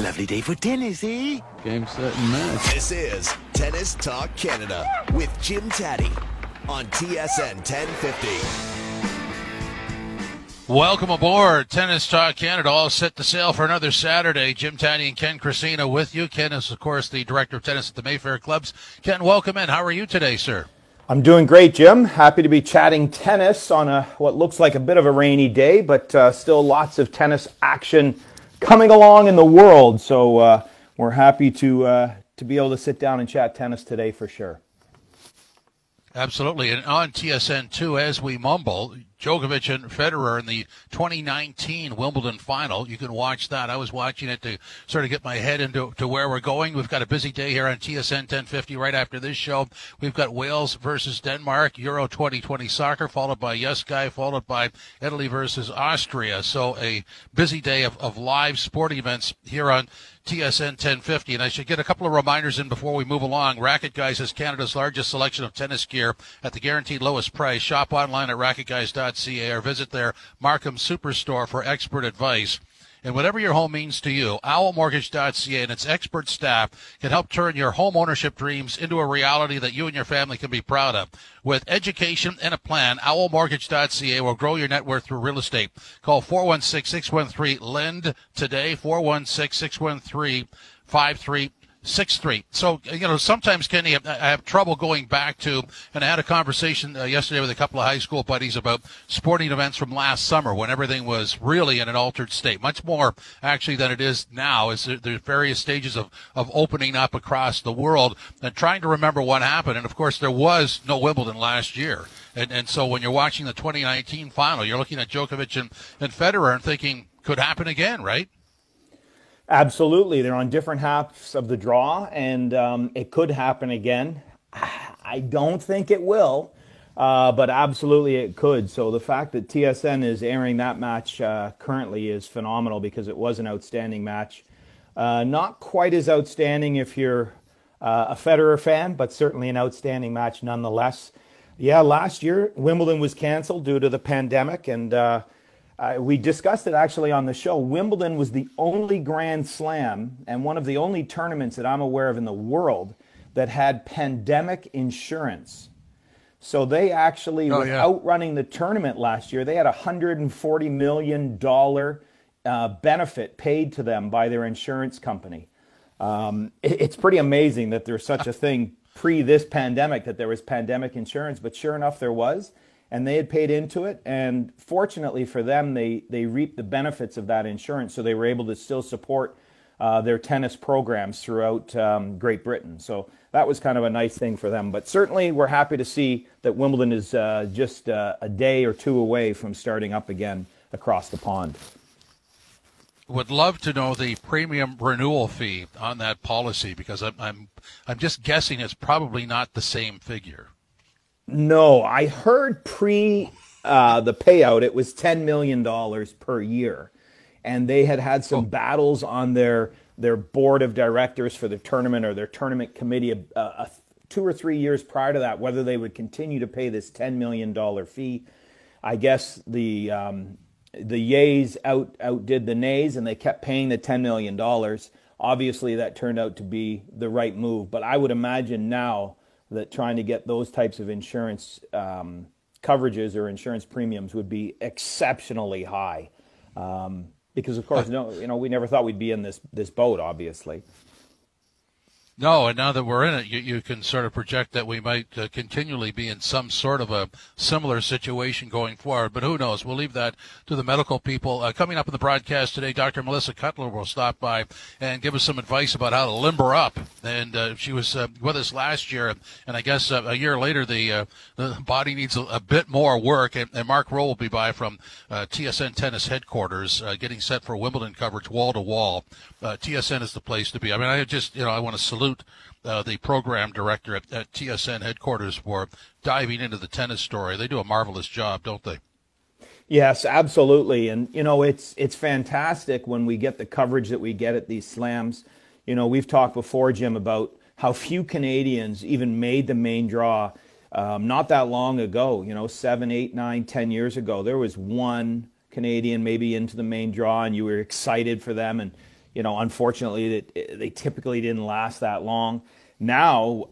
Lovely day for tennis, eh? Game, set, and match. This is Tennis Talk Canada with Jim Tatti on TSN 1050. Welcome aboard Tennis Talk Canada, all set to sail for another Saturday. Jim Tatti and Ken Christina with you. Ken is, of course, the director of tennis at the Mayfair Clubs. Ken, welcome in. How are you today, sir? I'm doing great, Jim. Happy to be chatting tennis on what looks like a bit of a rainy day, but still lots of tennis action coming along in the world. So we're happy to be able to sit down and chat tennis today for sure. Absolutely. And on TSN2, as we mumble, Djokovic and Federer in the 2019 Wimbledon final. You can watch that. I was watching it to sort of get my head into where we're going. We've got a busy day here on TSN 1050 right after this show. We've got Wales versus Denmark, Euro 2020 soccer, followed by Yes Guy, followed by Italy versus Austria. So a busy day of live sporting events here on TSN 1050, and I should get a couple of reminders in before we move along. Racket Guys is Canada's largest selection of tennis gear at the guaranteed lowest price. Shop online at racketguys.ca or visit their Markham Superstore for expert advice. And whatever your home means to you, OwlMortgage.ca and its expert staff can help turn your home ownership dreams into a reality that you and your family can be proud of. With education and a plan, OwlMortgage.ca will grow your net worth through real estate. Call 416-613-LEND today, 416-613-5363. So, you know, sometimes, Kenny, I have trouble going back to, and I had a conversation yesterday with a couple of high school buddies about sporting events from last summer when everything was really in an altered state, much more actually than it is now, as there's various stages of opening up across the world and trying to remember what happened. And, of course, there was no Wimbledon last year. And so when you're watching the 2019 final, you're looking at Djokovic and Federer and thinking, could happen again, right? Absolutely. They're on different halves of the draw, and it could happen again. I don't think it will, but absolutely it could. So the fact that TSN is airing that match currently is phenomenal because it was an outstanding match. Not quite as outstanding if you're a Federer fan, but certainly an outstanding match nonetheless. Yeah, last year Wimbledon was canceled due to the pandemic, and we discussed it actually on the show. Wimbledon was the only Grand Slam and one of the only tournaments that I'm aware of in the world that had pandemic insurance. So they actually, without running the tournament last year, they had a $140 million benefit paid to them by their insurance company. It's pretty amazing that there's such a thing pre this pandemic, that there was pandemic insurance, but sure enough there was. And they had paid into it, and fortunately for them, they reaped the benefits of that insurance, so they were able to still support their tennis programs throughout Great Britain. So that was kind of a nice thing for them. But certainly we're happy to see that Wimbledon is just a day or two away from starting up again across the pond. Would love to know the premium renewal fee on that policy, because I'm just guessing it's probably not the same figure. No, I heard pre the payout, it was $10 million per year. And they had some battles on their board of directors for the tournament or their tournament committee 2 or 3 years prior to that, whether they would continue to pay this $10 million fee. I guess the yeas outdid the nays, and they kept paying the $10 million. Obviously, that turned out to be the right move. But I would imagine now that trying to get those types of insurance coverages or insurance premiums would be exceptionally high, because of course, we never thought we'd be in this boat, obviously. No, and now that we're in it, you can sort of project that we might continually be in some sort of a similar situation going forward. But who knows? We'll leave that to the medical people. Coming up in the broadcast today, Dr. Melissa Cutler will stop by and give us some advice about how to limber up. And she was with us last year, and I guess a year later, the body needs a bit more work. And Mark Rowe will be by from TSN Tennis headquarters, getting set for Wimbledon coverage wall to wall. TSN is the place to be. I mean, I want to salute the program director at TSN headquarters for diving into the tennis story. They do a marvelous job, don't they? Yes, absolutely. And, it's fantastic when we get the coverage that we get at these slams. We've talked before, Jim, about how few Canadians even made the main draw not that long ago, 7, 8, 9, 10 years ago. There was one Canadian maybe into the main draw, and you were excited for them, and you know, unfortunately, that they typically didn't last that long. Now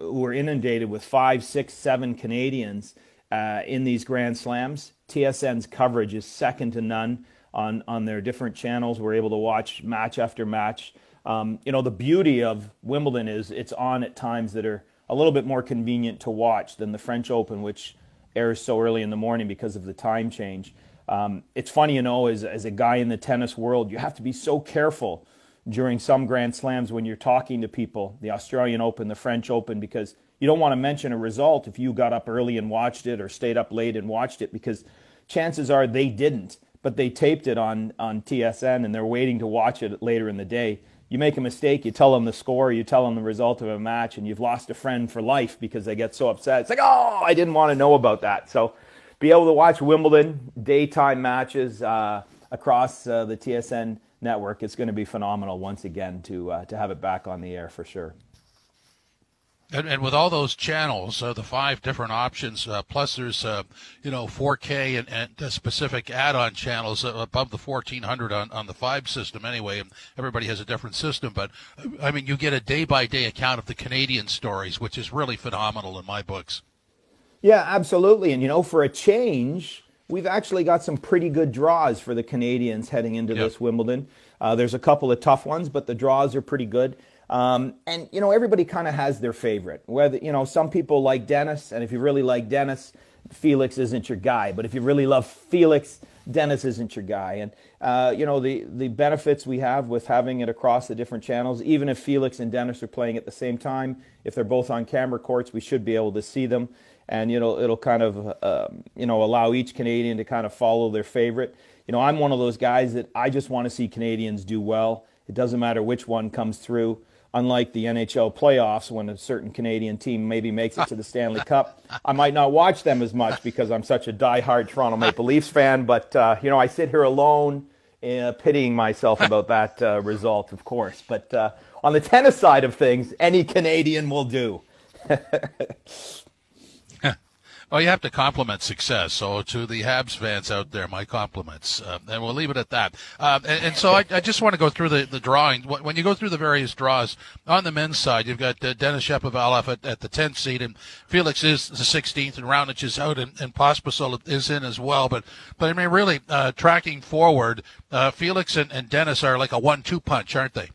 we're inundated with 5, 6, 7 Canadians in these Grand Slams. TSN's coverage is second to none on their different channels. We're able to watch match after match. You know, the beauty of Wimbledon is it's on at times that are a little bit more convenient to watch than the French Open, which airs so early in the morning because of the time change. It's funny, you know, as a guy in the tennis world, you have to be so careful during some Grand Slams when you're talking to people, the Australian Open, the French Open, because you don't want to mention a result if you got up early and watched it or stayed up late and watched it, because chances are they didn't, but they taped it on TSN and they're waiting to watch it later in the day. You make a mistake, you tell them the score, you tell them the result of a match, and you've lost a friend for life because they get so upset. It's like, oh, I didn't want to know about that. So be able to watch Wimbledon daytime matches across the TSN network. It's going to be phenomenal once again to have it back on the air for sure. And with all those channels, the 5 different options, plus there's, 4K and specific add-on channels above the 1400 on the 5 system anyway, and everybody has a different system. But, I mean, you get a day-by-day account of the Canadian stories, which is really phenomenal in my books. Yeah, absolutely. And, you know, for a change, we've actually got some pretty good draws for the Canadians heading into this Wimbledon. There's a couple of tough ones, but the draws are pretty good. And, you know, everybody kind of has their favorite. Whether, you know, some people like Dennis, and if you really like Dennis, Felix isn't your guy. But if you really love Felix, Dennis isn't your guy. And, you know, the benefits we have with having it across the different channels, even if Felix and Dennis are playing at the same time, if they're both on camera courts, we should be able to see them. And, you know, it'll kind of, allow each Canadian to kind of follow their favorite. You know, I'm one of those guys that I just want to see Canadians do well. It doesn't matter which one comes through. Unlike the NHL playoffs, when a certain Canadian team maybe makes it to the Stanley Cup, I might not watch them as much because I'm such a diehard Toronto Maple Leafs fan. But, you know, I sit here alone pitying myself about that result, of course. But on the tennis side of things, any Canadian will do. Well, you have to compliment success. So to the Habs fans out there, my compliments. And we'll leave it at that. So I just want to go through the drawing. When you go through the various draws, on the men's side, you've got Dennis Shapovalov at the 10th seed, and Felix is the 16th, and Raonic is out, and Pospisil is in as well. But I mean, really, tracking forward, Felix and Dennis are like a 1-2 punch, aren't they?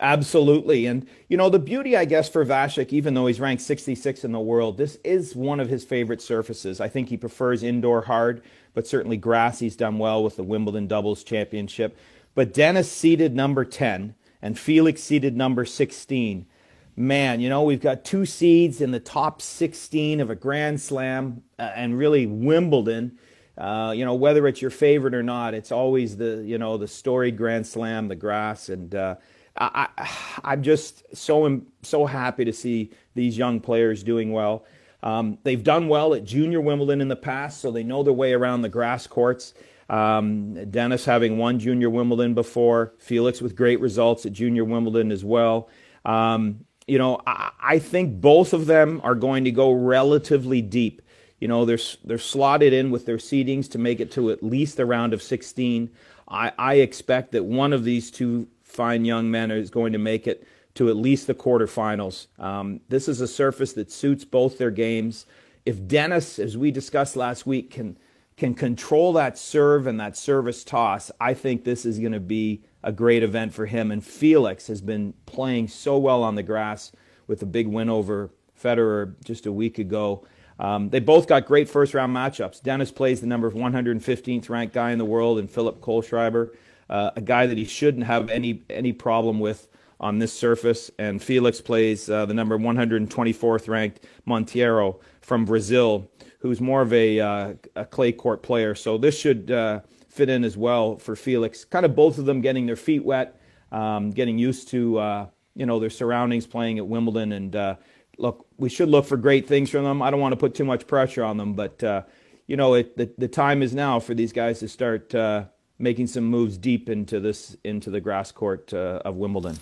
Absolutely. And, you know, the beauty, I guess, for Vasek, even though he's ranked 66 in the world, this is one of his favorite surfaces. I think he prefers indoor hard, but certainly grass he's done well with the Wimbledon Doubles Championship. But Dennis seeded number 10 and Felix seeded number 16. Man, you know, we've got 2 seeds in the top 16 of a Grand Slam and really Wimbledon. You know, whether it's your favorite or not, it's always the storied Grand Slam, the grass, and I'm just so happy to see these young players doing well. They've done well at Junior Wimbledon in the past, so they know their way around the grass courts. Dennis having won Junior Wimbledon before, Felix with great results at Junior Wimbledon as well. You know, I think both of them are going to go relatively deep. You know, they're slotted in with their seedings to make it to at least the round of 16. I expect that one of these two fine young men is going to make it to at least the quarterfinals. This is a surface that suits both their games. If Dennis, as we discussed last week, can control that serve and that service toss, I think this is going to be a great event for him. And Felix has been playing so well on the grass with a big win over Federer just a week ago. They both got great first-round matchups. Dennis plays the number 115th ranked guy in the world in Philipp Kohlschreiber. A guy that he shouldn't have any problem with on this surface. And Felix plays the number 124th ranked Monteiro from Brazil, who's more of a clay court player. So this should fit in as well for Felix. Kind of both of them getting their feet wet, getting used to their surroundings playing at Wimbledon. And look, we should look for great things from them. I don't want to put too much pressure on them, but the time is now for these guys to start making some moves deep into the grass court of Wimbledon.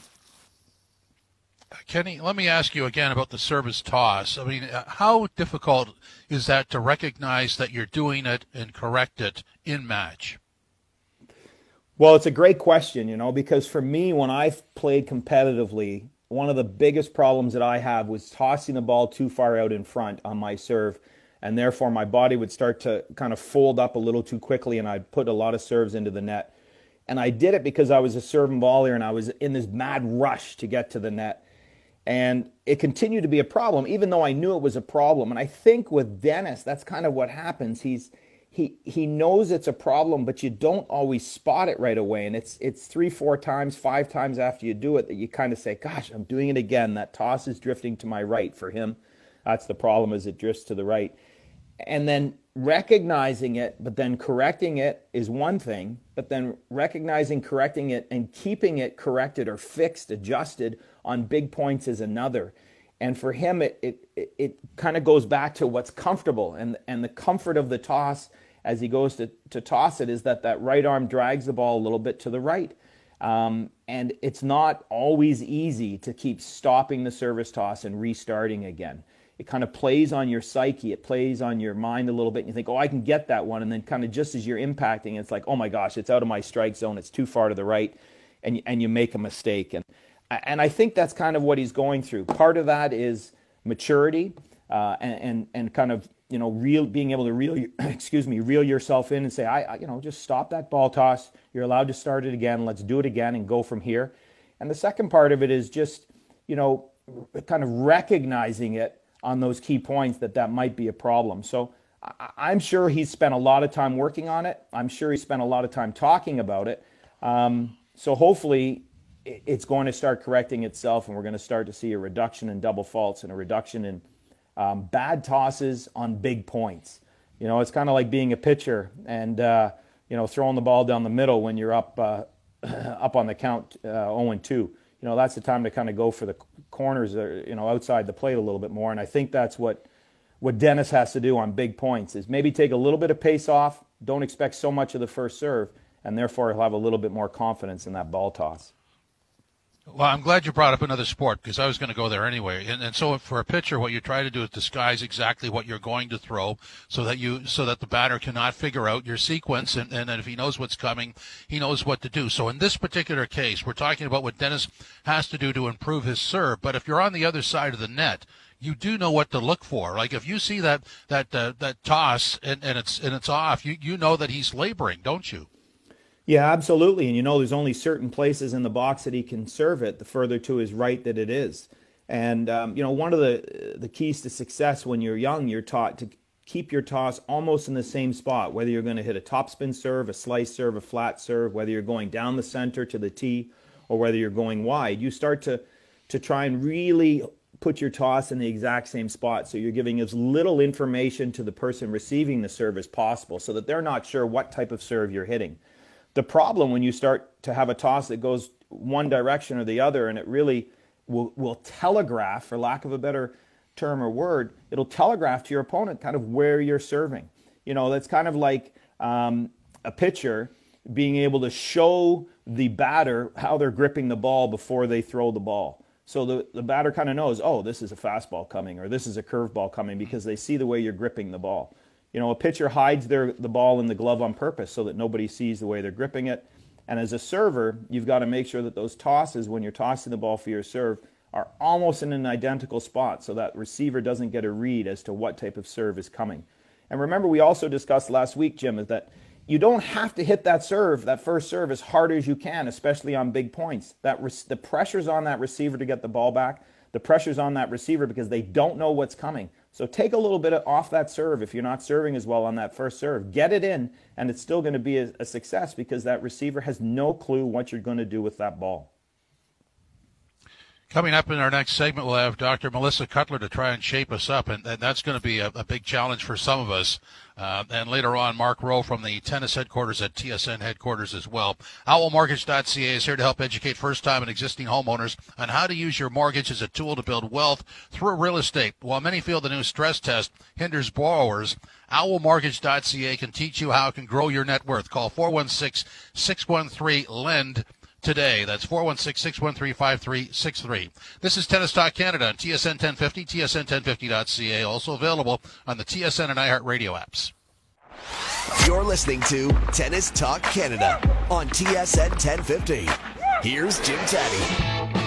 Kenny, let me ask you again about the service toss. I mean, how difficult is that to recognize that you're doing it and correct it in match? Well, it's a great question, you know, because for me, when I've played competitively, one of the biggest problems that I have was tossing the ball too far out in front on my serve, and therefore my body would start to kind of fold up a little too quickly, and I'd put a lot of serves into the net. And I did it because I was a serve and volleyer, and I was in this mad rush to get to the net. And it continued to be a problem, even though I knew it was a problem. And I think with Dennis, that's kind of what happens. He knows it's a problem, but you don't always spot it right away. And it's 3, 4 times, 5 times after you do it that you kind of say, gosh, I'm doing it again. That toss is drifting to my right. For him, that's the problem, is it drifts to the right. And then recognizing it, but then correcting it is one thing, but then recognizing, correcting it, and keeping it corrected or fixed, adjusted on big points is another. And for him, it kind of goes back to what's comfortable. And the comfort of the toss as he goes to toss it is that right arm drags the ball a little bit to the right. And it's not always easy to keep stopping the service toss and restarting again. It kind of plays on your psyche. It plays on your mind a little bit. And you think, oh, I can get that one. And then kind of just as you're impacting, it's like, oh my gosh, it's out of my strike zone. It's too far to the right. And you make a mistake. And I think that's kind of what he's going through. Part of that is maturity and kind of, you know, reel yourself in and say, I just stop that ball toss. You're allowed to start it again. Let's do it again and go from here. And the second part of it is just, you know, kind of recognizing it on those key points that might be a problem. So I'm sure he's spent a lot of time working on it. I'm sure he spent a lot of time talking about it. So hopefully it's going to start correcting itself, and we're going to start to see a reduction in double faults and a reduction in bad tosses on big points. You know, it's kind of like being a pitcher and, you know, throwing the ball down the middle when you're up up on the count 0-2. You know, that's the time to kind of go for the corners, you know, outside the plate a little bit more. And I think that's what Dennis has to do on big points, is maybe take a little bit of pace off, don't expect so much of the first serve, and therefore he'll have a little bit more confidence in that ball toss. Well, I'm glad you brought up another sport, because I was going to go there anyway. And so for a pitcher, what you try to do is disguise exactly what you're going to throw so that the batter cannot figure out your sequence. And if he knows what's coming, he knows what to do. So in this particular case, we're talking about what Dennis has to do to improve his serve. But if you're on the other side of the net, you do know what to look for. Like if you see that toss and it's off, you know that he's laboring, don't you? Yeah, absolutely. And you know, there's only certain places in the box that he can serve it, the further to his right that it is. And, you know, one of the keys to success when you're young, you're taught to keep your toss almost in the same spot, whether you're going to hit a topspin serve, a slice serve, a flat serve, whether you're going down the center to the tee, or whether you're going wide. You start to try and really put your toss in the exact same spot, so you're giving as little information to the person receiving the serve as possible, so that they're not sure what type of serve you're hitting. The problem when you start to have a toss that goes one direction or the other, and it really will telegraph, for lack of a better term or word, it'll telegraph to your opponent kind of where you're serving. You know, that's kind of like a pitcher being able to show the batter how they're gripping the ball before they throw the ball. So the batter kind of knows, oh, this is a fastball coming, or this is a curveball coming, because they see the way you're gripping the ball. You know, a pitcher hides the ball in the glove on purpose so that nobody sees the way they're gripping it. And as a server, you've got to make sure that those tosses, when you're tossing the ball for your serve, are almost in an identical spot, so that receiver doesn't get a read as to what type of serve is coming. And remember, we also discussed last week, Jim, is that you don't have to hit that first serve, as hard as you can, especially on big points. The pressure's on that receiver to get the ball back. The pressure's on that receiver because they don't know what's coming. So take a little bit off that serve if you're not serving as well on that first serve. Get it in, and it's still going to be a success, because that receiver has no clue what you're going to do with that ball. Coming up in our next segment, we'll have Dr. Melissa Cutler to try and shape us up, and that's going to be a big challenge for some of us. And later on, Mark Rowe from the tennis headquarters at TSN headquarters as well. OwlMortgage.ca is here to help educate first-time and existing homeowners on how to use your mortgage as a tool to build wealth through real estate. While many feel the new stress test hinders borrowers, OwlMortgage.ca can teach you how it can grow your net worth. Call 416-613-LEND. Today, that's 416-613-5363. This is Tennis Talk Canada on TSN 1050, tsn1050.ca, also available on the TSN and iHeartRadio apps. You're listening to Tennis Talk Canada on TSN 1050. Here's Jim Tatti.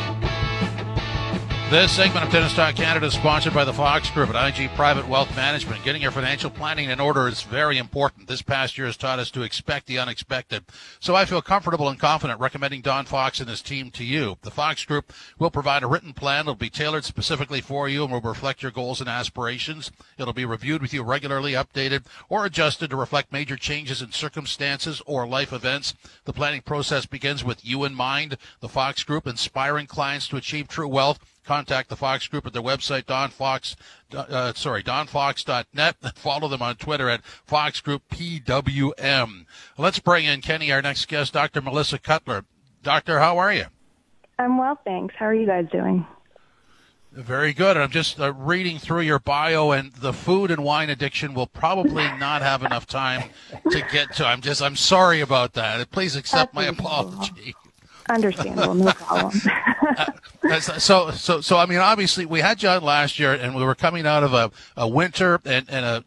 This segment of Tennis Talk Canada is sponsored by the Fox Group at IG Private Wealth Management. Getting your financial planning in order is very important. This past year has taught us to expect the unexpected. So I feel comfortable and confident recommending Don Fox and his team to you. The Fox Group will provide a written plan. It'll be tailored specifically for you and will reflect your goals and aspirations. It'll be reviewed with you regularly, updated, or adjusted to reflect major changes in circumstances or life events. The planning process begins with you in mind. The Fox Group, inspiring clients to achieve true wealth. Contact the Fox Group at their website, Donfox.net. Follow them on Twitter at Fox Group PWM. Let's bring in, Kenny, our next guest, Dr. Melissa Cutler. Doctor, how are you? I'm well, thanks. How are you guys doing? Very good. I'm just reading through your bio, and the food and wine addiction will probably not have enough time to get to. I'm sorry about that. Please accept my apology. Understandable, no problem. So I mean, obviously, we had you on last year, and we were coming out of a winter and an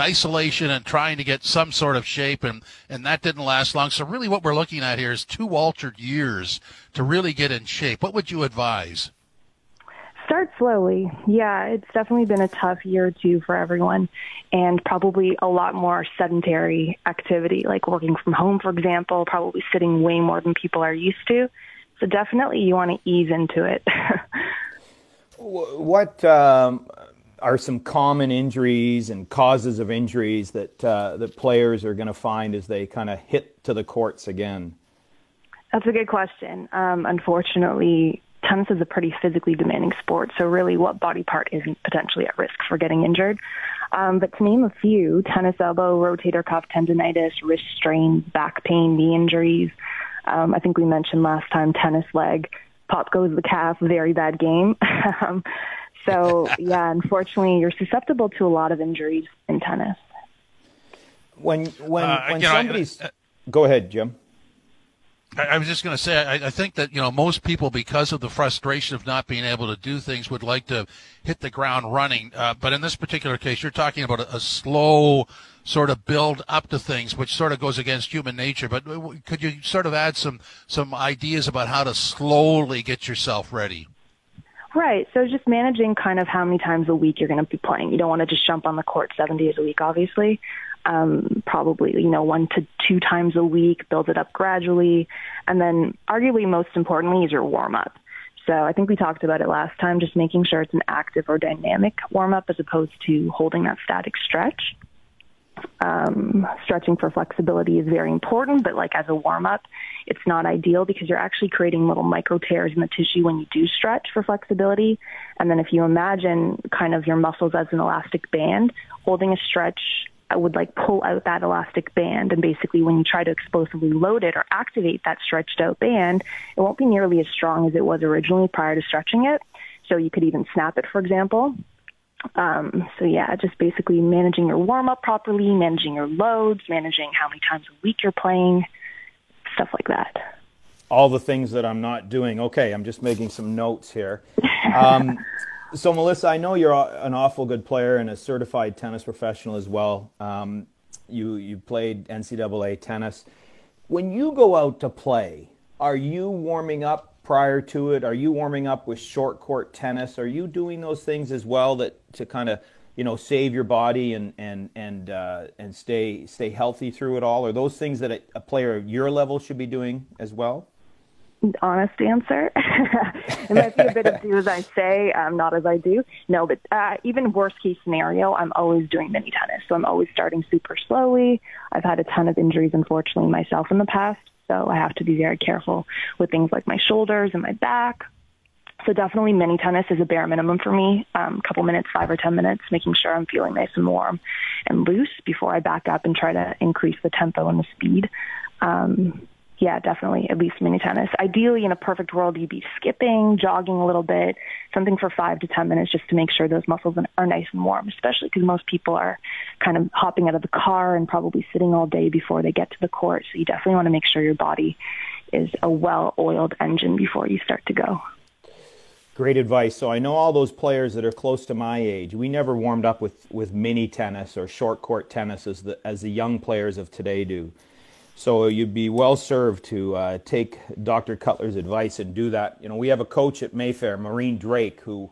isolation and trying to get some sort of shape, and that didn't last long. So really, what we're looking at here is two altered years to really get in shape. What would you advise? Start slowly. Yeah, it's definitely been a tough year or two for everyone, and probably a lot more sedentary activity, like working from home, for example, probably sitting way more than people are used to. So definitely you want to ease into it. What are some common injuries and causes of injuries that players are going to find as they kind of hit to the courts again? That's a good question. Unfortunately, tennis is a pretty physically demanding sport, so really what body part isn't potentially at risk for getting injured? But to name a few, tennis elbow, rotator cuff tendonitis, wrist strain, back pain, knee injuries. I think we mentioned last time, tennis leg, pop goes the calf, very bad game. So, yeah, unfortunately, you're susceptible to a lot of injuries in tennis. When somebody's... Go ahead, Jim. I was just going to say, I think that, most people, because of the frustration of not being able to do things, would like to hit the ground running. But in this particular case, you're talking about a slow sort of build up to things, which sort of goes against human nature. But could you sort of add some ideas about how to slowly get yourself ready? Right. So just managing kind of how many times a week you're going to be playing. You don't want to just jump on the court 7 days a week, obviously. Probably, 1 to 2 times a week, build it up gradually. And then arguably most importantly is your warm-up. So I think we talked about it last time, just making sure it's an active or dynamic warm-up as opposed to holding that static stretch. Stretching for flexibility is very important, but like as a warm-up, it's not ideal because you're actually creating little micro tears in the tissue when you do stretch for flexibility. And then if you imagine kind of your muscles as an elastic band, holding a stretch, I would pull out that elastic band, and basically when you try to explosively load it or activate that stretched out band, it won't be nearly as strong as it was originally prior to stretching it. So you could even snap it, for example. So yeah, just basically managing your warm-up properly, managing your loads, managing how many times a week you're playing, stuff like that. All the things that I'm not doing. Okay, I'm just making some notes here. So, Melissa, I know you're an awful good player and a certified tennis professional as well. You played NCAA tennis. When you go out to play, are you warming up prior to it? Are you warming up with short court tennis? Are you doing those things as well that to kind of save your body and stay healthy through it all? Are those things that a player of your level should be doing as well? Honest answer. It might be a bit of do as I say, not as I do. No, but even worst case scenario, I'm always doing mini tennis. So I'm always starting super slowly. I've had a ton of injuries, unfortunately, myself in the past. So I have to be very careful with things like my shoulders and my back. So definitely mini tennis is a bare minimum for me. A couple minutes, 5 or 10 minutes, making sure I'm feeling nice and warm and loose before I back up and try to increase the tempo and the speed. Yeah, definitely, at least mini tennis. Ideally, in a perfect world, you'd be skipping, jogging a little bit, something for 5 to 10 minutes just to make sure those muscles are nice and warm, especially because most people are kind of hopping out of the car and probably sitting all day before they get to the court. So you definitely want to make sure your body is a well-oiled engine before you start to go. Great advice. So I know all those players that are close to my age. We never warmed up with mini tennis or short court tennis as the young players of today do. So you'd be well served to take Dr. Cutler's advice and do that. You know, we have a coach at Mayfair, Maureen Drake, who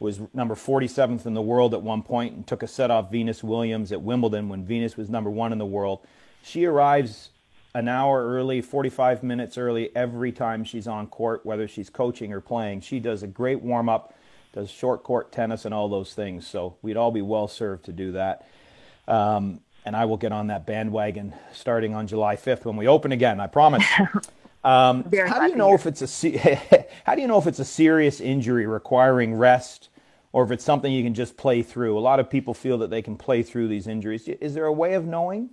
was number 47th in the world at one point and took a set off Venus Williams at Wimbledon when Venus was number 1 in the world. She arrives an hour early, 45 minutes early every time she's on court, whether she's coaching or playing. She does a great warm-up, does short court tennis and all those things. So we'd all be well served to do that. And I will get on that bandwagon starting on July 5th when we open again, I promise. How do you know if it's a serious injury requiring rest or if it's something you can just play through? A lot of people feel that they can play through these injuries. Is there a way of knowing?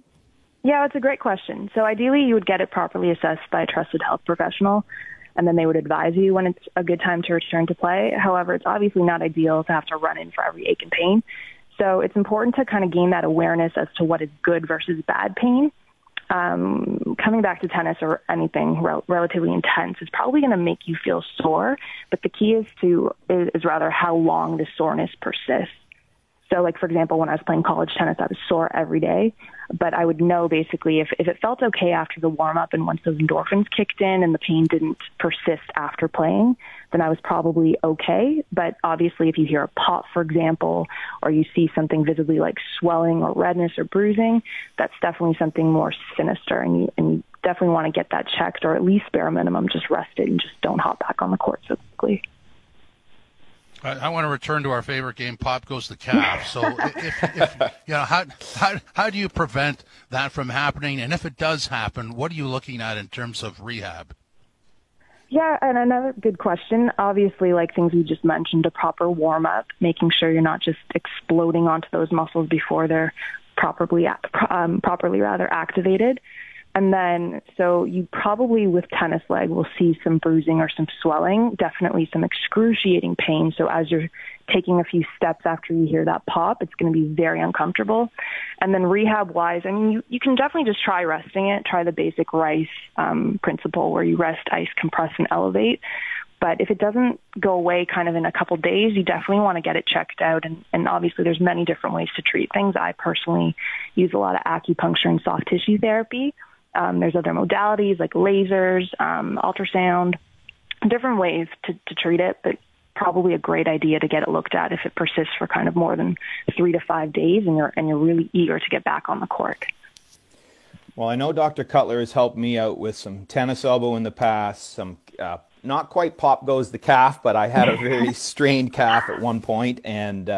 Yeah, it's a great question. So ideally, you would get it properly assessed by a trusted health professional, and then they would advise you when it's a good time to return to play. However, it's obviously not ideal to have to run in for every ache and pain. So it's important to kind of gain that awareness as to what is good versus bad pain. Coming back to tennis or anything relatively intense is probably going to make you feel sore, but the key is rather how long the soreness persists. So, like, for example, when I was playing college tennis, I was sore every day, but I would know basically if it felt okay after the warm-up and once those endorphins kicked in and the pain didn't persist after playing, then I was probably okay. But obviously, if you hear a pop, for example, or you see something visibly like swelling or redness or bruising, that's definitely something more sinister. And you definitely want to get that checked, or at least bare minimum, just rest it and just don't hop back on the court so quickly. I want to return to our favorite game, Pop Goes the Calf. So how do you prevent that from happening? And if it does happen, what are you looking at in terms of rehab? Yeah, and another good question. Obviously, like things we just mentioned, a proper warm-up, making sure you're not just exploding onto those muscles before they're properly activated. And then, so you probably with tennis leg will see some bruising or some swelling, definitely some excruciating pain. So as you're taking a few steps after you hear that pop, it's going to be very uncomfortable. And then rehab-wise, I mean, you can definitely just try resting it, try the basic RICE principle where you rest, ice, compress, and elevate. But if it doesn't go away kind of in a couple days, you definitely want to get it checked out. And obviously, there's many different ways to treat things. I personally use a lot of acupuncture and soft tissue therapy. There's other modalities like lasers, ultrasound, different ways to treat it, but probably a great idea to get it looked at if it persists for kind of more than 3 to 5 days and you're really eager to get back on the court. Well, I know Dr. Cutler has helped me out with some tennis elbow in the past, some not quite Pop Goes the Calf, but I had a very strained calf at one point, and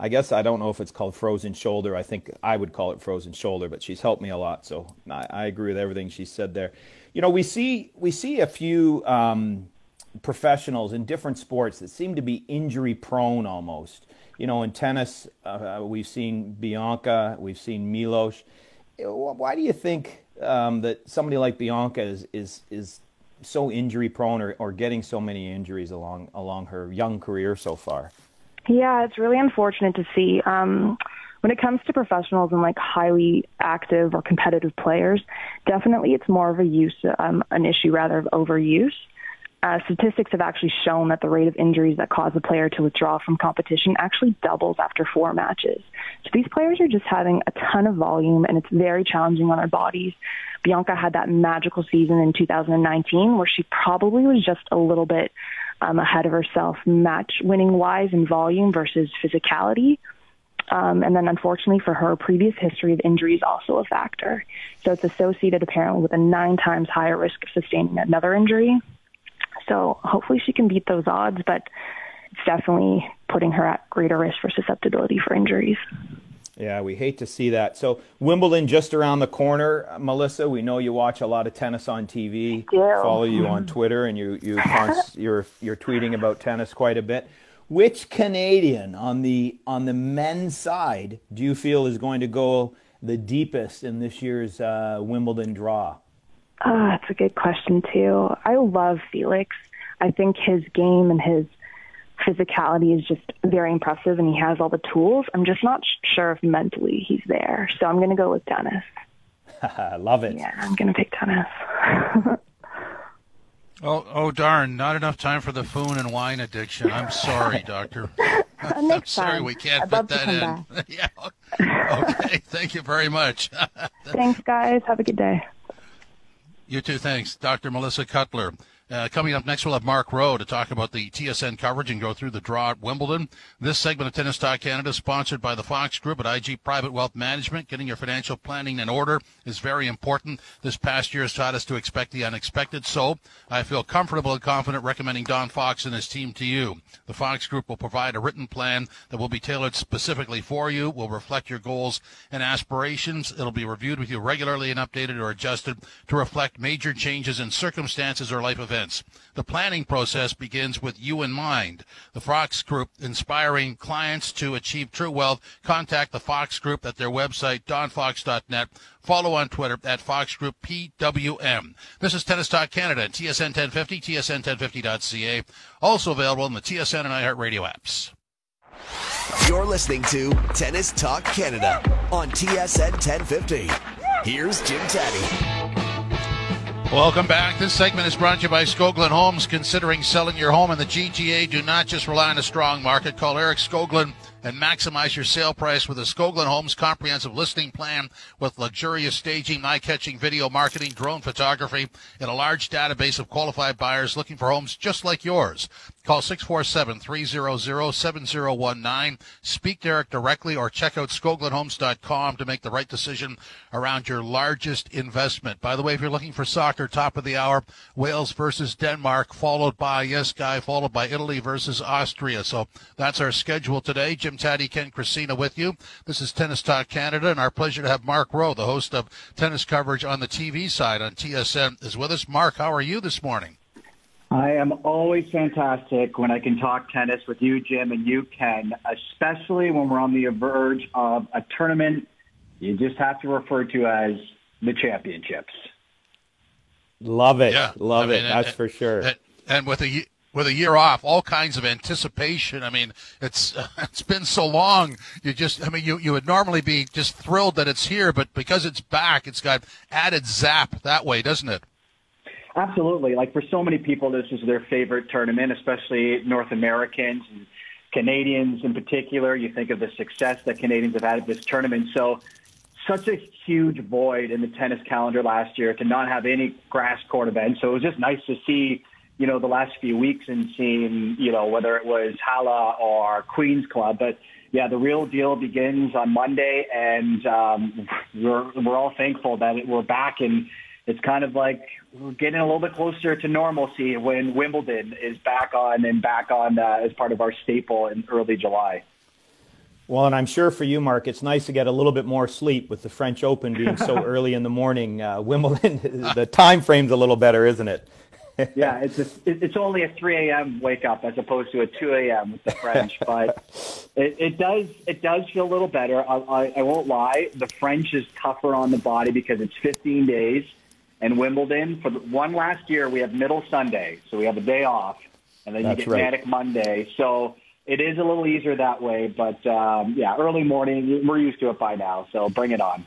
I guess I don't know if it's called frozen shoulder. I think I would call it frozen shoulder, but she's helped me a lot, so I agree with everything she said there. You know, we see a few professionals in different sports that seem to be injury prone almost. You know, in tennis, we've seen Bianca, we've seen Milos. Why do you think that somebody like Bianca is so injury prone or getting so many injuries along her young career so far? Yeah, it's really unfortunate to see. When it comes to professionals and like highly active or competitive players, definitely it's more of an issue of overuse. Statistics have actually shown that the rate of injuries that cause a player to withdraw from competition actually doubles after 4 matches. So these players are just having a ton of volume, and it's very challenging on our bodies. Bianca had that magical season in 2019 where she probably was just a little bit ahead of herself match-winning-wise in volume versus physicality. And then, unfortunately for her, previous history of injury is also a factor. So it's associated apparently with a 9 times higher risk of sustaining another injury. So hopefully she can beat those odds, but it's definitely putting her at greater risk for susceptibility for injuries. Yeah, we hate to see that. So Wimbledon just around the corner, Melissa. We know you watch a lot of tennis on TV. Follow you on Twitter, and you're tweeting about tennis quite a bit. Which Canadian on the men's side do you feel is going to go the deepest in this year's Wimbledon draw? Oh, that's a good question too. I love Felix. I think his game and his physicality is just very impressive, and he has all the tools. I'm just not sure if mentally he's there. So I'm going to go with Dennis. Love it. Yeah, I'm going to pick Dennis. Oh, darn. Not enough time for the phone and wine addiction. I'm sorry, Doctor. I'm sorry we can't put that in. Yeah. Okay. Thank you very much. Thanks, guys. Have a good day. You too. Thanks. Dr. Melissa Cutler. Coming up next, we'll have Mark Rowe to talk about the TSN coverage and go through the draw at Wimbledon. This segment of Tennis Talk Canada is sponsored by the Fox Group at IG Private Wealth Management. Getting your financial planning in order is very important. This past year has taught us to expect the unexpected, so I feel comfortable and confident recommending Don Fox and his team to you. The Fox Group will provide a written plan that will be tailored specifically for you, will reflect your goals and aspirations. It'll be reviewed with you regularly and updated or adjusted to reflect major changes in circumstances or life events. The planning process begins with you in mind. The Fox Group, inspiring clients to achieve true wealth. Contact the Fox Group at their website, Donfox.net. Follow on Twitter at Fox Group PWM. This is Tennis Talk Canada, TSN 1050, tsn1050.ca. Also available in the TSN and iHeartRadio apps. You're listening to Tennis Talk Canada on TSN 1050. Here's Jim Tatti. Welcome back. This segment is brought to you by Scoglin Homes. Considering selling your home in the GTA, do not just rely on a strong market. Call Eric Scoglin and maximize your sale price with a Scolgin Homes comprehensive listing plan with luxurious staging, eye-catching video marketing, drone photography, and a large database of qualified buyers looking for homes just like yours. Call 647-300-7019. Speak to Eric directly or check out scoglinhomes.com to make the right decision around your largest investment. By the way, if you're looking for soccer, top of the hour, Wales versus Denmark, followed by, yes, Guy, followed by Italy versus Austria. So that's our schedule today. Jim Tatti, Ken Christina with you. This is Tennis Talk Canada, and our pleasure to have Mark Rowe, the host of tennis coverage on the TV side on TSN, is with us. Mark, how are you this morning? I am always fantastic when I can talk tennis with you, Jim, and you, Ken, especially when we're on the verge of a tournament you just have to refer to as the championships. Love it. Yeah, love it. That's for sure. And with a... with a year off, all kinds of anticipation. I mean, it's been so long. You just, I mean, you would normally be just thrilled that it's here, but because it's back, it's got added zap that way, doesn't it? Absolutely. Like for so many people, this is their favorite tournament, especially North Americans and Canadians in particular. You think of the success that Canadians have had at this tournament. So such a huge void in the tennis calendar last year to not have any grass court events. So it was just nice to see, you know, the last few weeks and seeing, you know, whether it was Halle or Queen's Club. But, yeah, the real deal begins on Monday, and we're all thankful that we're back. And it's kind of like we're getting a little bit closer to normalcy when Wimbledon is back on as part of our staple in early July. Well, and I'm sure for you, Mark, it's nice to get a little bit more sleep with the French Open being so early in the morning. Wimbledon, the time frame's a little better, isn't it? Yeah, it's only a 3 a.m. wake up as opposed to a 2 a.m. with the French, but it does feel a little better. I won't lie. The French is tougher on the body because it's 15 days, and Wimbledon for one last year we have Middle Sunday, so we have a day off, and then you get Manic Monday. So it is a little easier that way, but yeah, early morning we're used to it by now. So bring it on.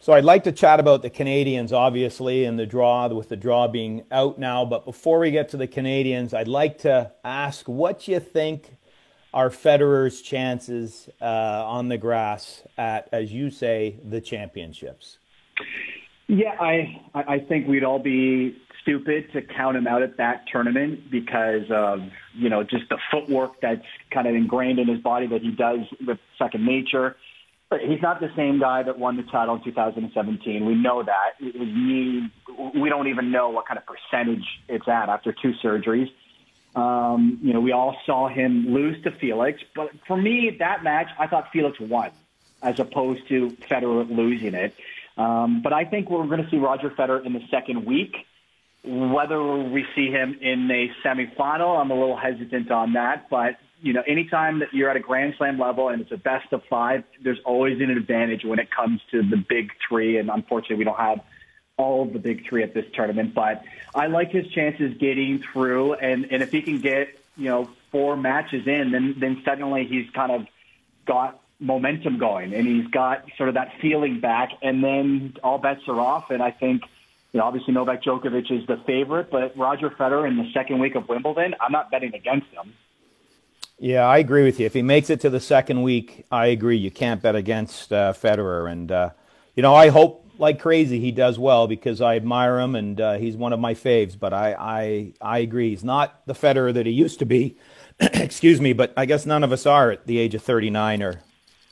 So I'd like to chat about the Canadians, obviously, and the draw, with the draw being out now. But before we get to the Canadians, I'd like to ask what you think are Federer's chances on the grass at, as you say, the championships? Yeah, I think we'd all be stupid to count him out at that tournament because of, you know, just the footwork that's kind of ingrained in his body that he does with second nature. He's not the same guy that won the title in 2017. We know that. His knee, we don't even know what kind of percentage it's at after 2 surgeries. You know, we all saw him lose to Felix. But for me, that match, I thought Felix won as opposed to Federer losing it. But I think we're going to see Roger Federer in the second week. Whether we see him in a semifinal, I'm a little hesitant on that. But you know, anytime that you're at a Grand Slam level and it's a best of 5, there's always an advantage when it comes to the big 3. And unfortunately, we don't have all of the big 3 at this tournament. But I like his chances getting through. And if he can get, you know, 4 matches in, then suddenly he's kind of got momentum going and he's got sort of that feeling back. And then all bets are off. And I think You know, obviously Novak Djokovic is the favorite, but Roger Federer in the second week of Wimbledon, I'm not betting against him. Yeah, I agree with you. If he makes it to the second week, I agree. You can't bet against Federer. And, you know, I hope like crazy he does well because I admire him and he's one of my faves. But I agree. He's not the Federer that he used to be. Excuse me, but I guess none of us are at the age of 39 or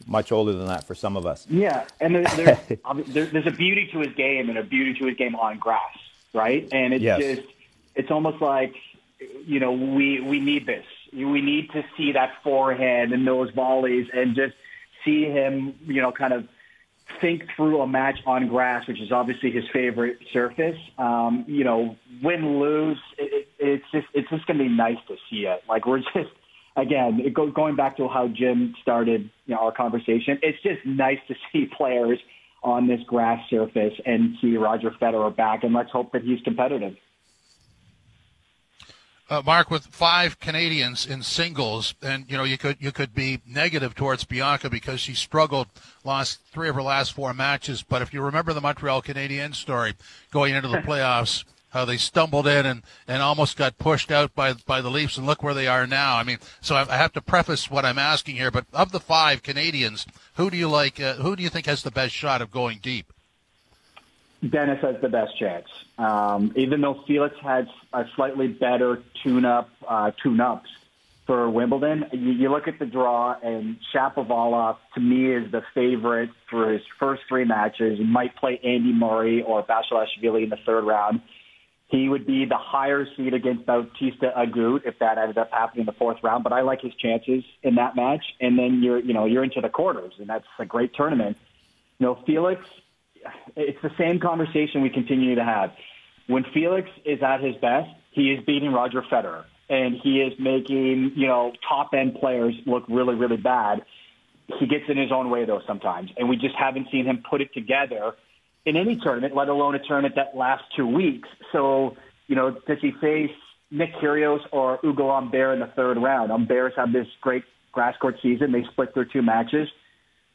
much older than that for some of us. Yeah, and there's a beauty to his game and a beauty to his game on grass, right? And it's just, it's almost like, you know, we need this. We need to see that forehand and those volleys and just see him, you know, kind of think through a match on grass, which is obviously his favorite surface. You know, win, lose, it's just going to be nice to see it. Like we're just, again, going back to how Jim started, you know, our conversation, it's just nice to see players on this grass surface and see Roger Federer back, and let's hope that he's competitive. Mark, with five Canadians in singles, and you know you could be negative towards Bianca because she struggled, lost three of her last four matches. But if you remember the Montreal Canadiens story going into the playoffs, how they stumbled in and almost got pushed out by the Leafs, and look where they are now. I mean, so I have to preface what I'm asking here. But of the five Canadians, who do you like? Who do you think has the best shot of going deep? Dennis has the best chance. Even though Felix has a slightly better tune-ups for Wimbledon, you look at the draw, and Shapovalov, to me, is the favorite for his first three matches. He might play Andy Murray or Basilashvili in the third round. He would be the higher seed against Bautista Agut if that ended up happening in the fourth round, but I like his chances in that match. And then you're into the quarters, and that's a great tournament. You know, Felix, it's the same conversation we continue to have. When Felix is at his best, he is beating Roger Federer, and he is making, you know, top-end players look really, really bad. He gets in his own way, though, sometimes, and we just haven't seen him put it together in any tournament, let alone a tournament that lasts 2 weeks. So, you know, does he face Nick Kyrgios or Ugo Humbert in the third round? Humbert's had this great grass court season. They split their two matches.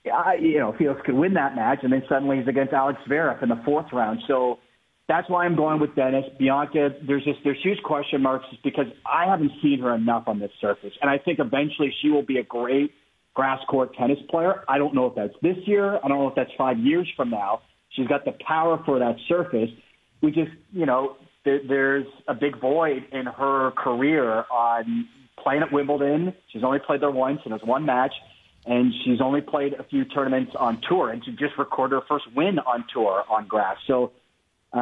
You know, Felix could win that match, and then suddenly he's against Alex Zverev in the fourth round. So that's why I'm going with Dennis. Bianca, there's huge question marks just because I haven't seen her enough on this surface, and I think eventually she will be a great grass court tennis player. I don't know if that's this year. I don't know if that's 5 years from now. She's got the power for that surface. We just, you know, there's a big void in her career on playing at Wimbledon. She's only played there once, and it was one match. And she's only played a few tournaments on tour, and she just recorded her first win on tour on grass. So, you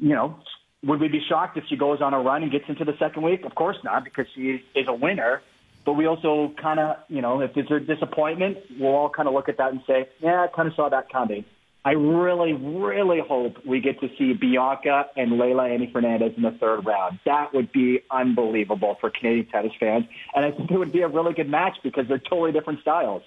know, would we be shocked if she goes on a run and gets into the second week? Of course not, because she is a winner. But we also kind of, you know, if it's a disappointment, we'll all kind of look at that and say, yeah, I kind of saw that coming. I really, really hope we get to see Bianca and Leylah Annie Fernandez in the third round. That would be unbelievable for Canadian tennis fans. And I think it would be a really good match because they're totally different styles.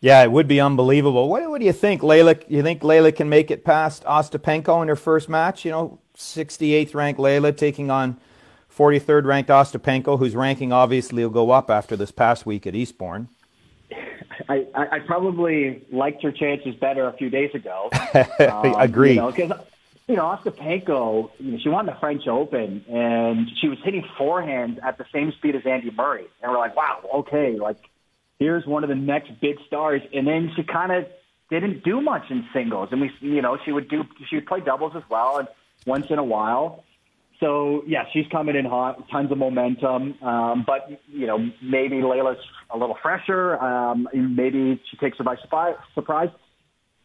Yeah, it would be unbelievable. What do you think, Leylah? You think Leylah can make it past Ostapenko in her first match? You know, 68th-ranked Leylah taking on 43rd-ranked Ostapenko, whose ranking obviously will go up after this past week at Eastbourne. I probably liked your chances better a few days ago. Agreed. Because Ostapenko, she won the French Open, and she was hitting forehands at the same speed as Andy Murray. And we're like, wow, okay, like here's one of the next big stars. And then she kind of didn't do much in singles. And she would play doubles as well, and once in a while. So, yeah, she's coming in hot, tons of momentum. But, you know, maybe Leylah's a little fresher. Maybe she takes her by surprise.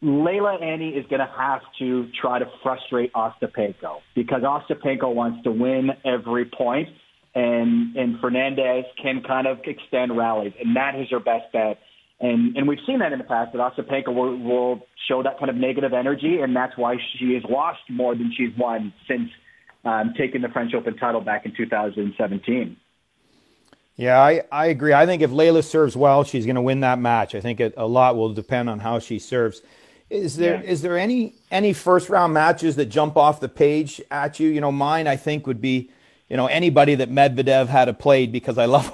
Leylah Annie is going to have to try to frustrate Ostapenko because Ostapenko wants to win every point. And Fernandez can kind of extend rallies, and that is her best bet. And we've seen that in the past, that Ostapenko will show that kind of negative energy, and that's why she has lost more than she's won since taking the French Open title back in 2017. Yeah, I agree. I think if Leylah serves well, she's going to win that match. I think a lot will depend on how she serves. Is there any first round matches that jump off the page at you? You know, mine I think would be, you know, anybody that Medvedev had played, because I love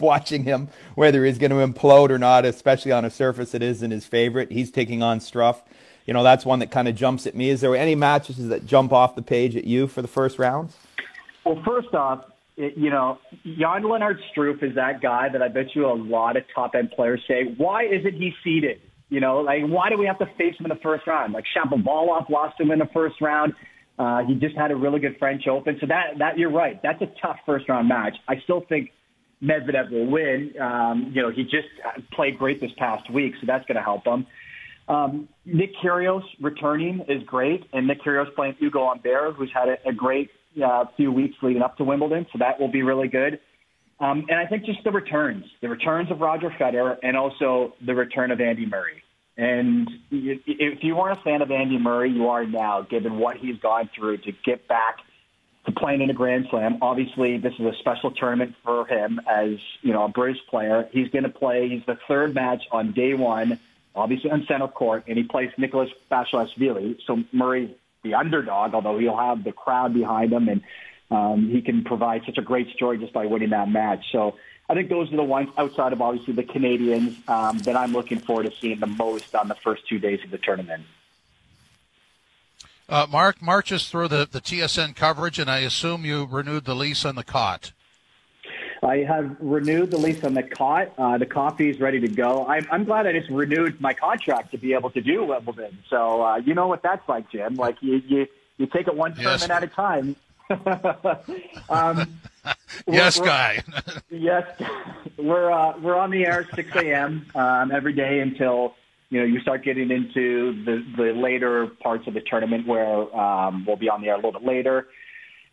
watching him, whether he's going to implode or not, especially on a surface that isn't his favorite. He's taking on Struff. you know, that's one that kind of jumps at me. Is there any matches that jump off the page at you for the first round? Well, first off, you know, Jan-Lennard Struff is that guy that I bet you a lot of top-end players say, why isn't he seeded? You know, like, why do we have to face him in the first round? Like, Shapovalov lost him in the first round. He just had a really good French Open. So that you're right. That's a tough first-round match. I still think Medvedev will win. You know, he just played great this past week, so that's going to help him. Nick Kyrgios returning is great, and Nick Kyrgios playing Ugo Humbert, who's had a great few weeks leading up to Wimbledon, so that will be really good. And I think just the returns of Roger Federer, and also the return of Andy Murray. And if you weren't a fan of Andy Murray, you are now, given what he's gone through to get back to playing in a Grand Slam. Obviously, this is a special tournament for him as, you know, a British player. He's going to play. He's the third match on day one, obviously on center court, and he plays Nicholas Basilashvili. So Murray, the underdog, although he'll have the crowd behind him, and he can provide such a great story just by winning that match. So I think those are the ones outside of obviously the Canadians that I'm looking forward to seeing the most on the first 2 days of the tournament. Mark, just through the TSN coverage, and I assume you renewed the lease on the cot. I have renewed the lease on the cot. The coffee is ready to go. I'm glad I just renewed my contract to be able to do Wimbledon. So you know what that's like, Jim. Like you take it one tournament at a time. We're on the air at 6 a.m. Every day until, you know, you start getting into the later parts of the tournament where we'll be on the air a little bit later.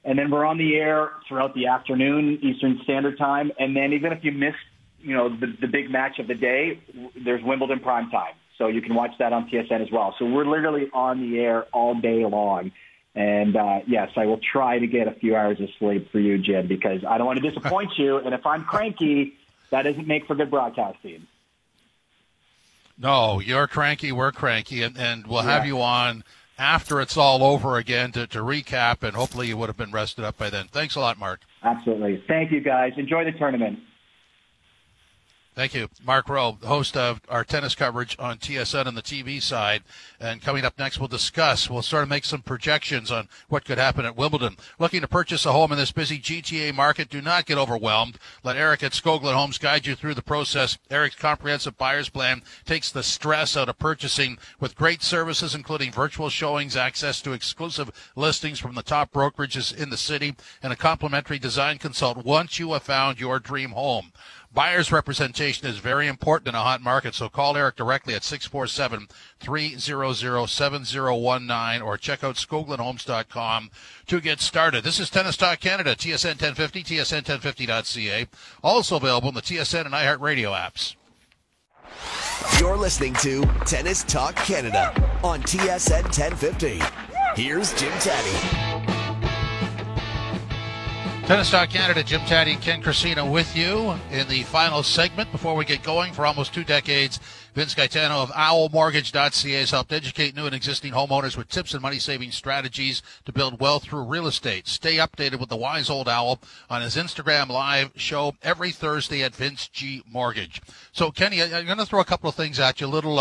And then we're on the air throughout the afternoon, Eastern Standard Time. And then even if you miss, you know, the big match of the day, there's Wimbledon prime time. So you can watch that on TSN as well. So we're literally on the air all day long. And, yes, I will try to get a few hours of sleep for you, Jim, because I don't want to disappoint you. And if I'm cranky, that doesn't make for good broadcasting. No, you're cranky, we're cranky, and we'll have you on after it's all over again to recap, and hopefully you would have been rested up by then. Thanks a lot, Mark. Absolutely. Thank you, guys. Enjoy the tournament. Thank you. Mark Rowe, host of our tennis coverage on TSN on the TV side. And coming up next, we'll sort of make some projections on what could happen at Wimbledon. Looking to purchase a home in this busy GTA market? Do not get overwhelmed. Let Eric at Scoglin Homes guide you through the process. Eric's comprehensive buyer's plan takes the stress out of purchasing with great services, including virtual showings, access to exclusive listings from the top brokerages in the city, and a complimentary design consult once you have found your dream home. Buyer's representation is very important in a hot market, so call Eric directly at 647-300-7019 or check out scoglinhomes.com to get started. This is Tennis Talk Canada, TSN 1050, tsn1050.ca. Also available in the TSN and iHeartRadio apps. You're listening to Tennis Talk Canada on TSN 1050. Here's Jim Tatti. Tennis Talk Canada, Jim Tatti, Ken Christina with you in the final segment. Before we get going, for almost 2 decades, Vince Gaetano of OwlMortgage.ca has helped educate new and existing homeowners with tips and money-saving strategies to build wealth through real estate. Stay updated with the wise old owl on his Instagram live show every Thursday at VinceGMortgage. So, Kenny, I'm going to throw a couple of things at you, little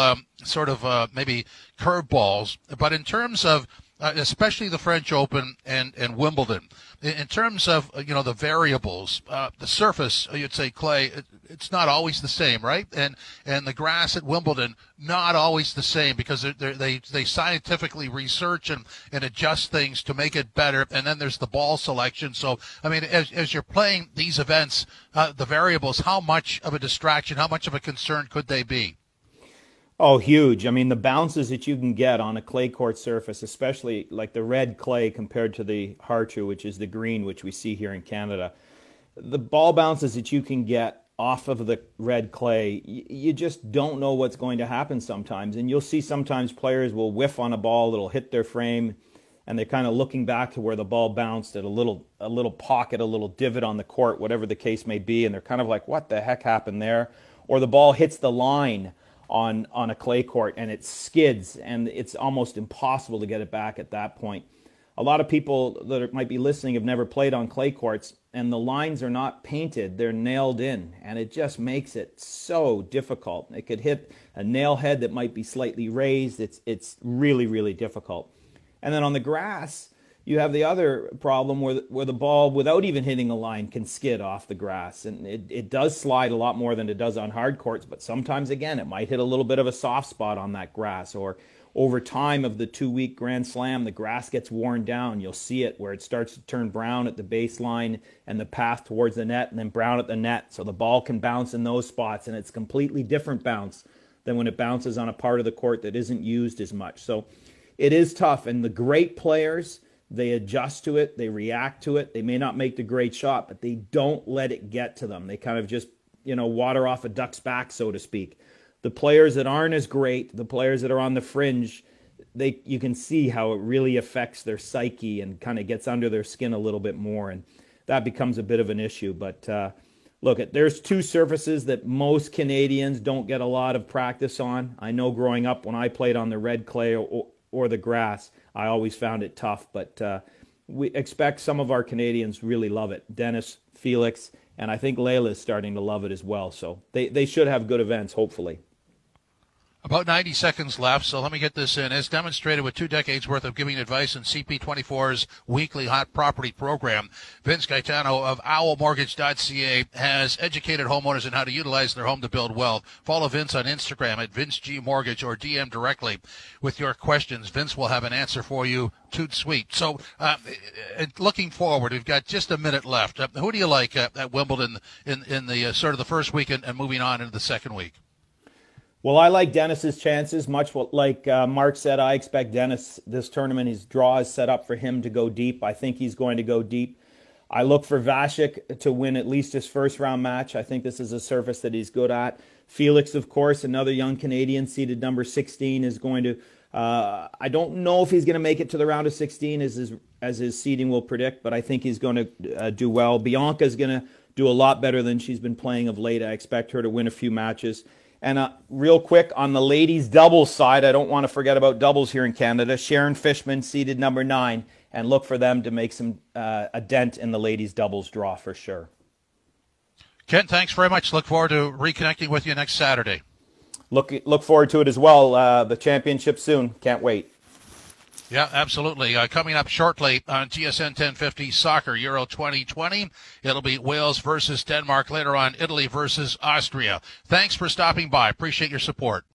maybe curveballs, but in terms of especially the French Open and Wimbledon. In terms of, you know, the variables, the surface, you'd say clay, it's not always the same, right? And the grass at Wimbledon, not always the same, because they scientifically research and adjust things to make it better. And then there's the ball selection. So, I mean, as you're playing these events, the variables, how much of a distraction, how much of a concern could they be? Oh, huge. I mean, the bounces that you can get on a clay court surface, especially like the red clay compared to the Harchu, which is the green, which we see here in Canada, the ball bounces that you can get off of the red clay, you just don't know what's going to happen sometimes. And you'll see sometimes players will whiff on a ball that'll hit their frame, and they're kind of looking back to where the ball bounced at a little pocket, a little divot on the court, whatever the case may be, and they're kind of like, what the heck happened there? Or the ball hits the line on a clay court and it skids, and it's almost impossible to get it back at that point. a lot of people that might be listening have never played on clay courts, and the lines are not painted, they're nailed in, and it just makes it so difficult. It could hit a nail head that might be slightly raised. It's really, really difficult. And then on the grass, you have the other problem where the ball, without even hitting a line, can skid off the grass. And it does slide a lot more than it does on hard courts, but sometimes, again, it might hit a little bit of a soft spot on that grass, or over time of the two-week Grand Slam, the grass gets worn down. You'll see it where it starts to turn brown at the baseline and the path towards the net, and then brown at the net. So the ball can bounce in those spots, and it's a completely different bounce than when it bounces on a part of the court that isn't used as much. So it is tough, and the great players, they adjust to it, they react to it. They may not make the great shot, but they don't let it get to them. They kind of just, water off a duck's back, so to speak. The players that aren't as great, the players that are on the fringe, you can see how it really affects their psyche and kind of gets under their skin a little bit more, and that becomes a bit of an issue. But look, there's two surfaces that most Canadians don't get a lot of practice on. I know growing up when I played on the red clay or the grass, I always found it tough, but we expect some of our Canadians really love it. Dennis, Felix, and I think Leylah is starting to love it as well, so they should have good events, hopefully. About 90 seconds left, so let me get this in. As demonstrated with 2 decades' worth of giving advice in CP24's weekly hot property program, Vince Gaetano of OwlMortgage.ca has educated homeowners on how to utilize their home to build wealth. Follow Vince on Instagram at VinceGMortgage or DM directly with your questions. Vince will have an answer for you too sweet. So looking forward, we've got just a minute left. Who do you like at Wimbledon in the sort of the first week and moving on into the second week? Well, I like Dennis's chances, much like Mark said. I expect Dennis, this tournament, his draw is set up for him to go deep. I think he's going to go deep. I look for Vasek to win at least his first round match. I think this is a surface that he's good at. Felix, of course, another young Canadian, seeded number 16, is going to, I don't know if he's going to make it to the round of 16 as his seeding will predict, but I think he's going to do well. Bianca is going to do a lot better than she's been playing of late. I expect her to win a few matches. And real quick, on the ladies' doubles side, I don't want to forget about doubles here in Canada. Sharon Fishman, seeded number 9, and look for them to make some a dent in the ladies' doubles draw for sure. Ken, thanks very much. Look forward to reconnecting with you next Saturday. Look forward to it as well. The championship soon. Can't wait. Yeah, absolutely. Coming up shortly on TSN 1050 Soccer Euro 2020, it'll be Wales versus Denmark. Later on, Italy versus Austria. Thanks for stopping by. Appreciate your support.